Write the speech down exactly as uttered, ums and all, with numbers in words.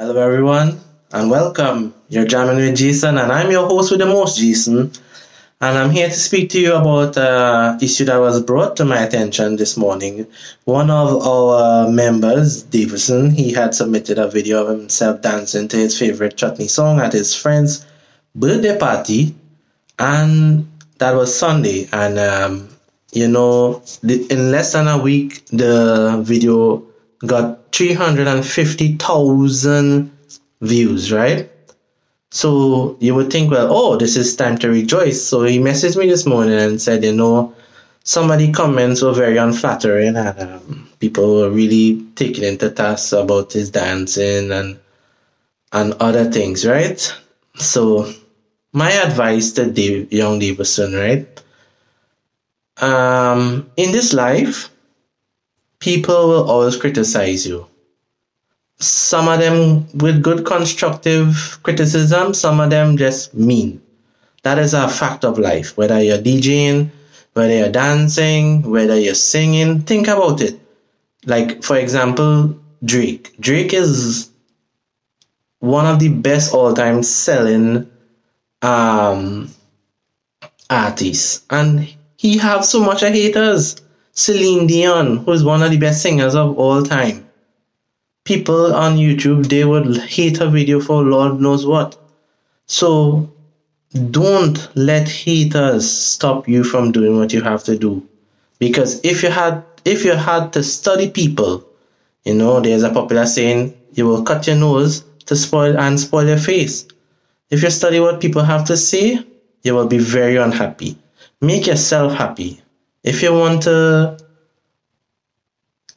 Hello everyone and welcome. You're jamming with Jason and I'm your host with the most, Jason, and I'm here to speak to you about an uh, issue that was brought to my attention this morning. One of our members, Davison, he had submitted a video of himself dancing to his favorite chutney song at his friend's birthday party, and that was Sunday, and um, you know, in less than a week the video got three hundred fifty thousand views, right? So you would think, well, oh, this is time to rejoice. So he messaged me this morning and said, you know, some of the comments were very unflattering and um, people were really taking into task about his dancing and and other things, right? So my advice to Dave, young Davison, right? Um, in this life, people will always criticize you. Some of them with good constructive criticism, some of them just mean. That is a fact of life. Whether you're DJing, whether you're dancing, whether you're singing, think about it. Like, for example, Drake. Drake is one of the best all-time selling um, artists. And he have so much of haters. Celine Dion, who is one of the best singers of all time. People on YouTube, they would hate her video for Lord knows what. So don't let haters stop you from doing what you have to do. Because if you had if you had to study people, you know, there's a popular saying, you will cut your nose to spoil and spoil your face. If you study what people have to say, you will be very unhappy. Make yourself happy. If you want to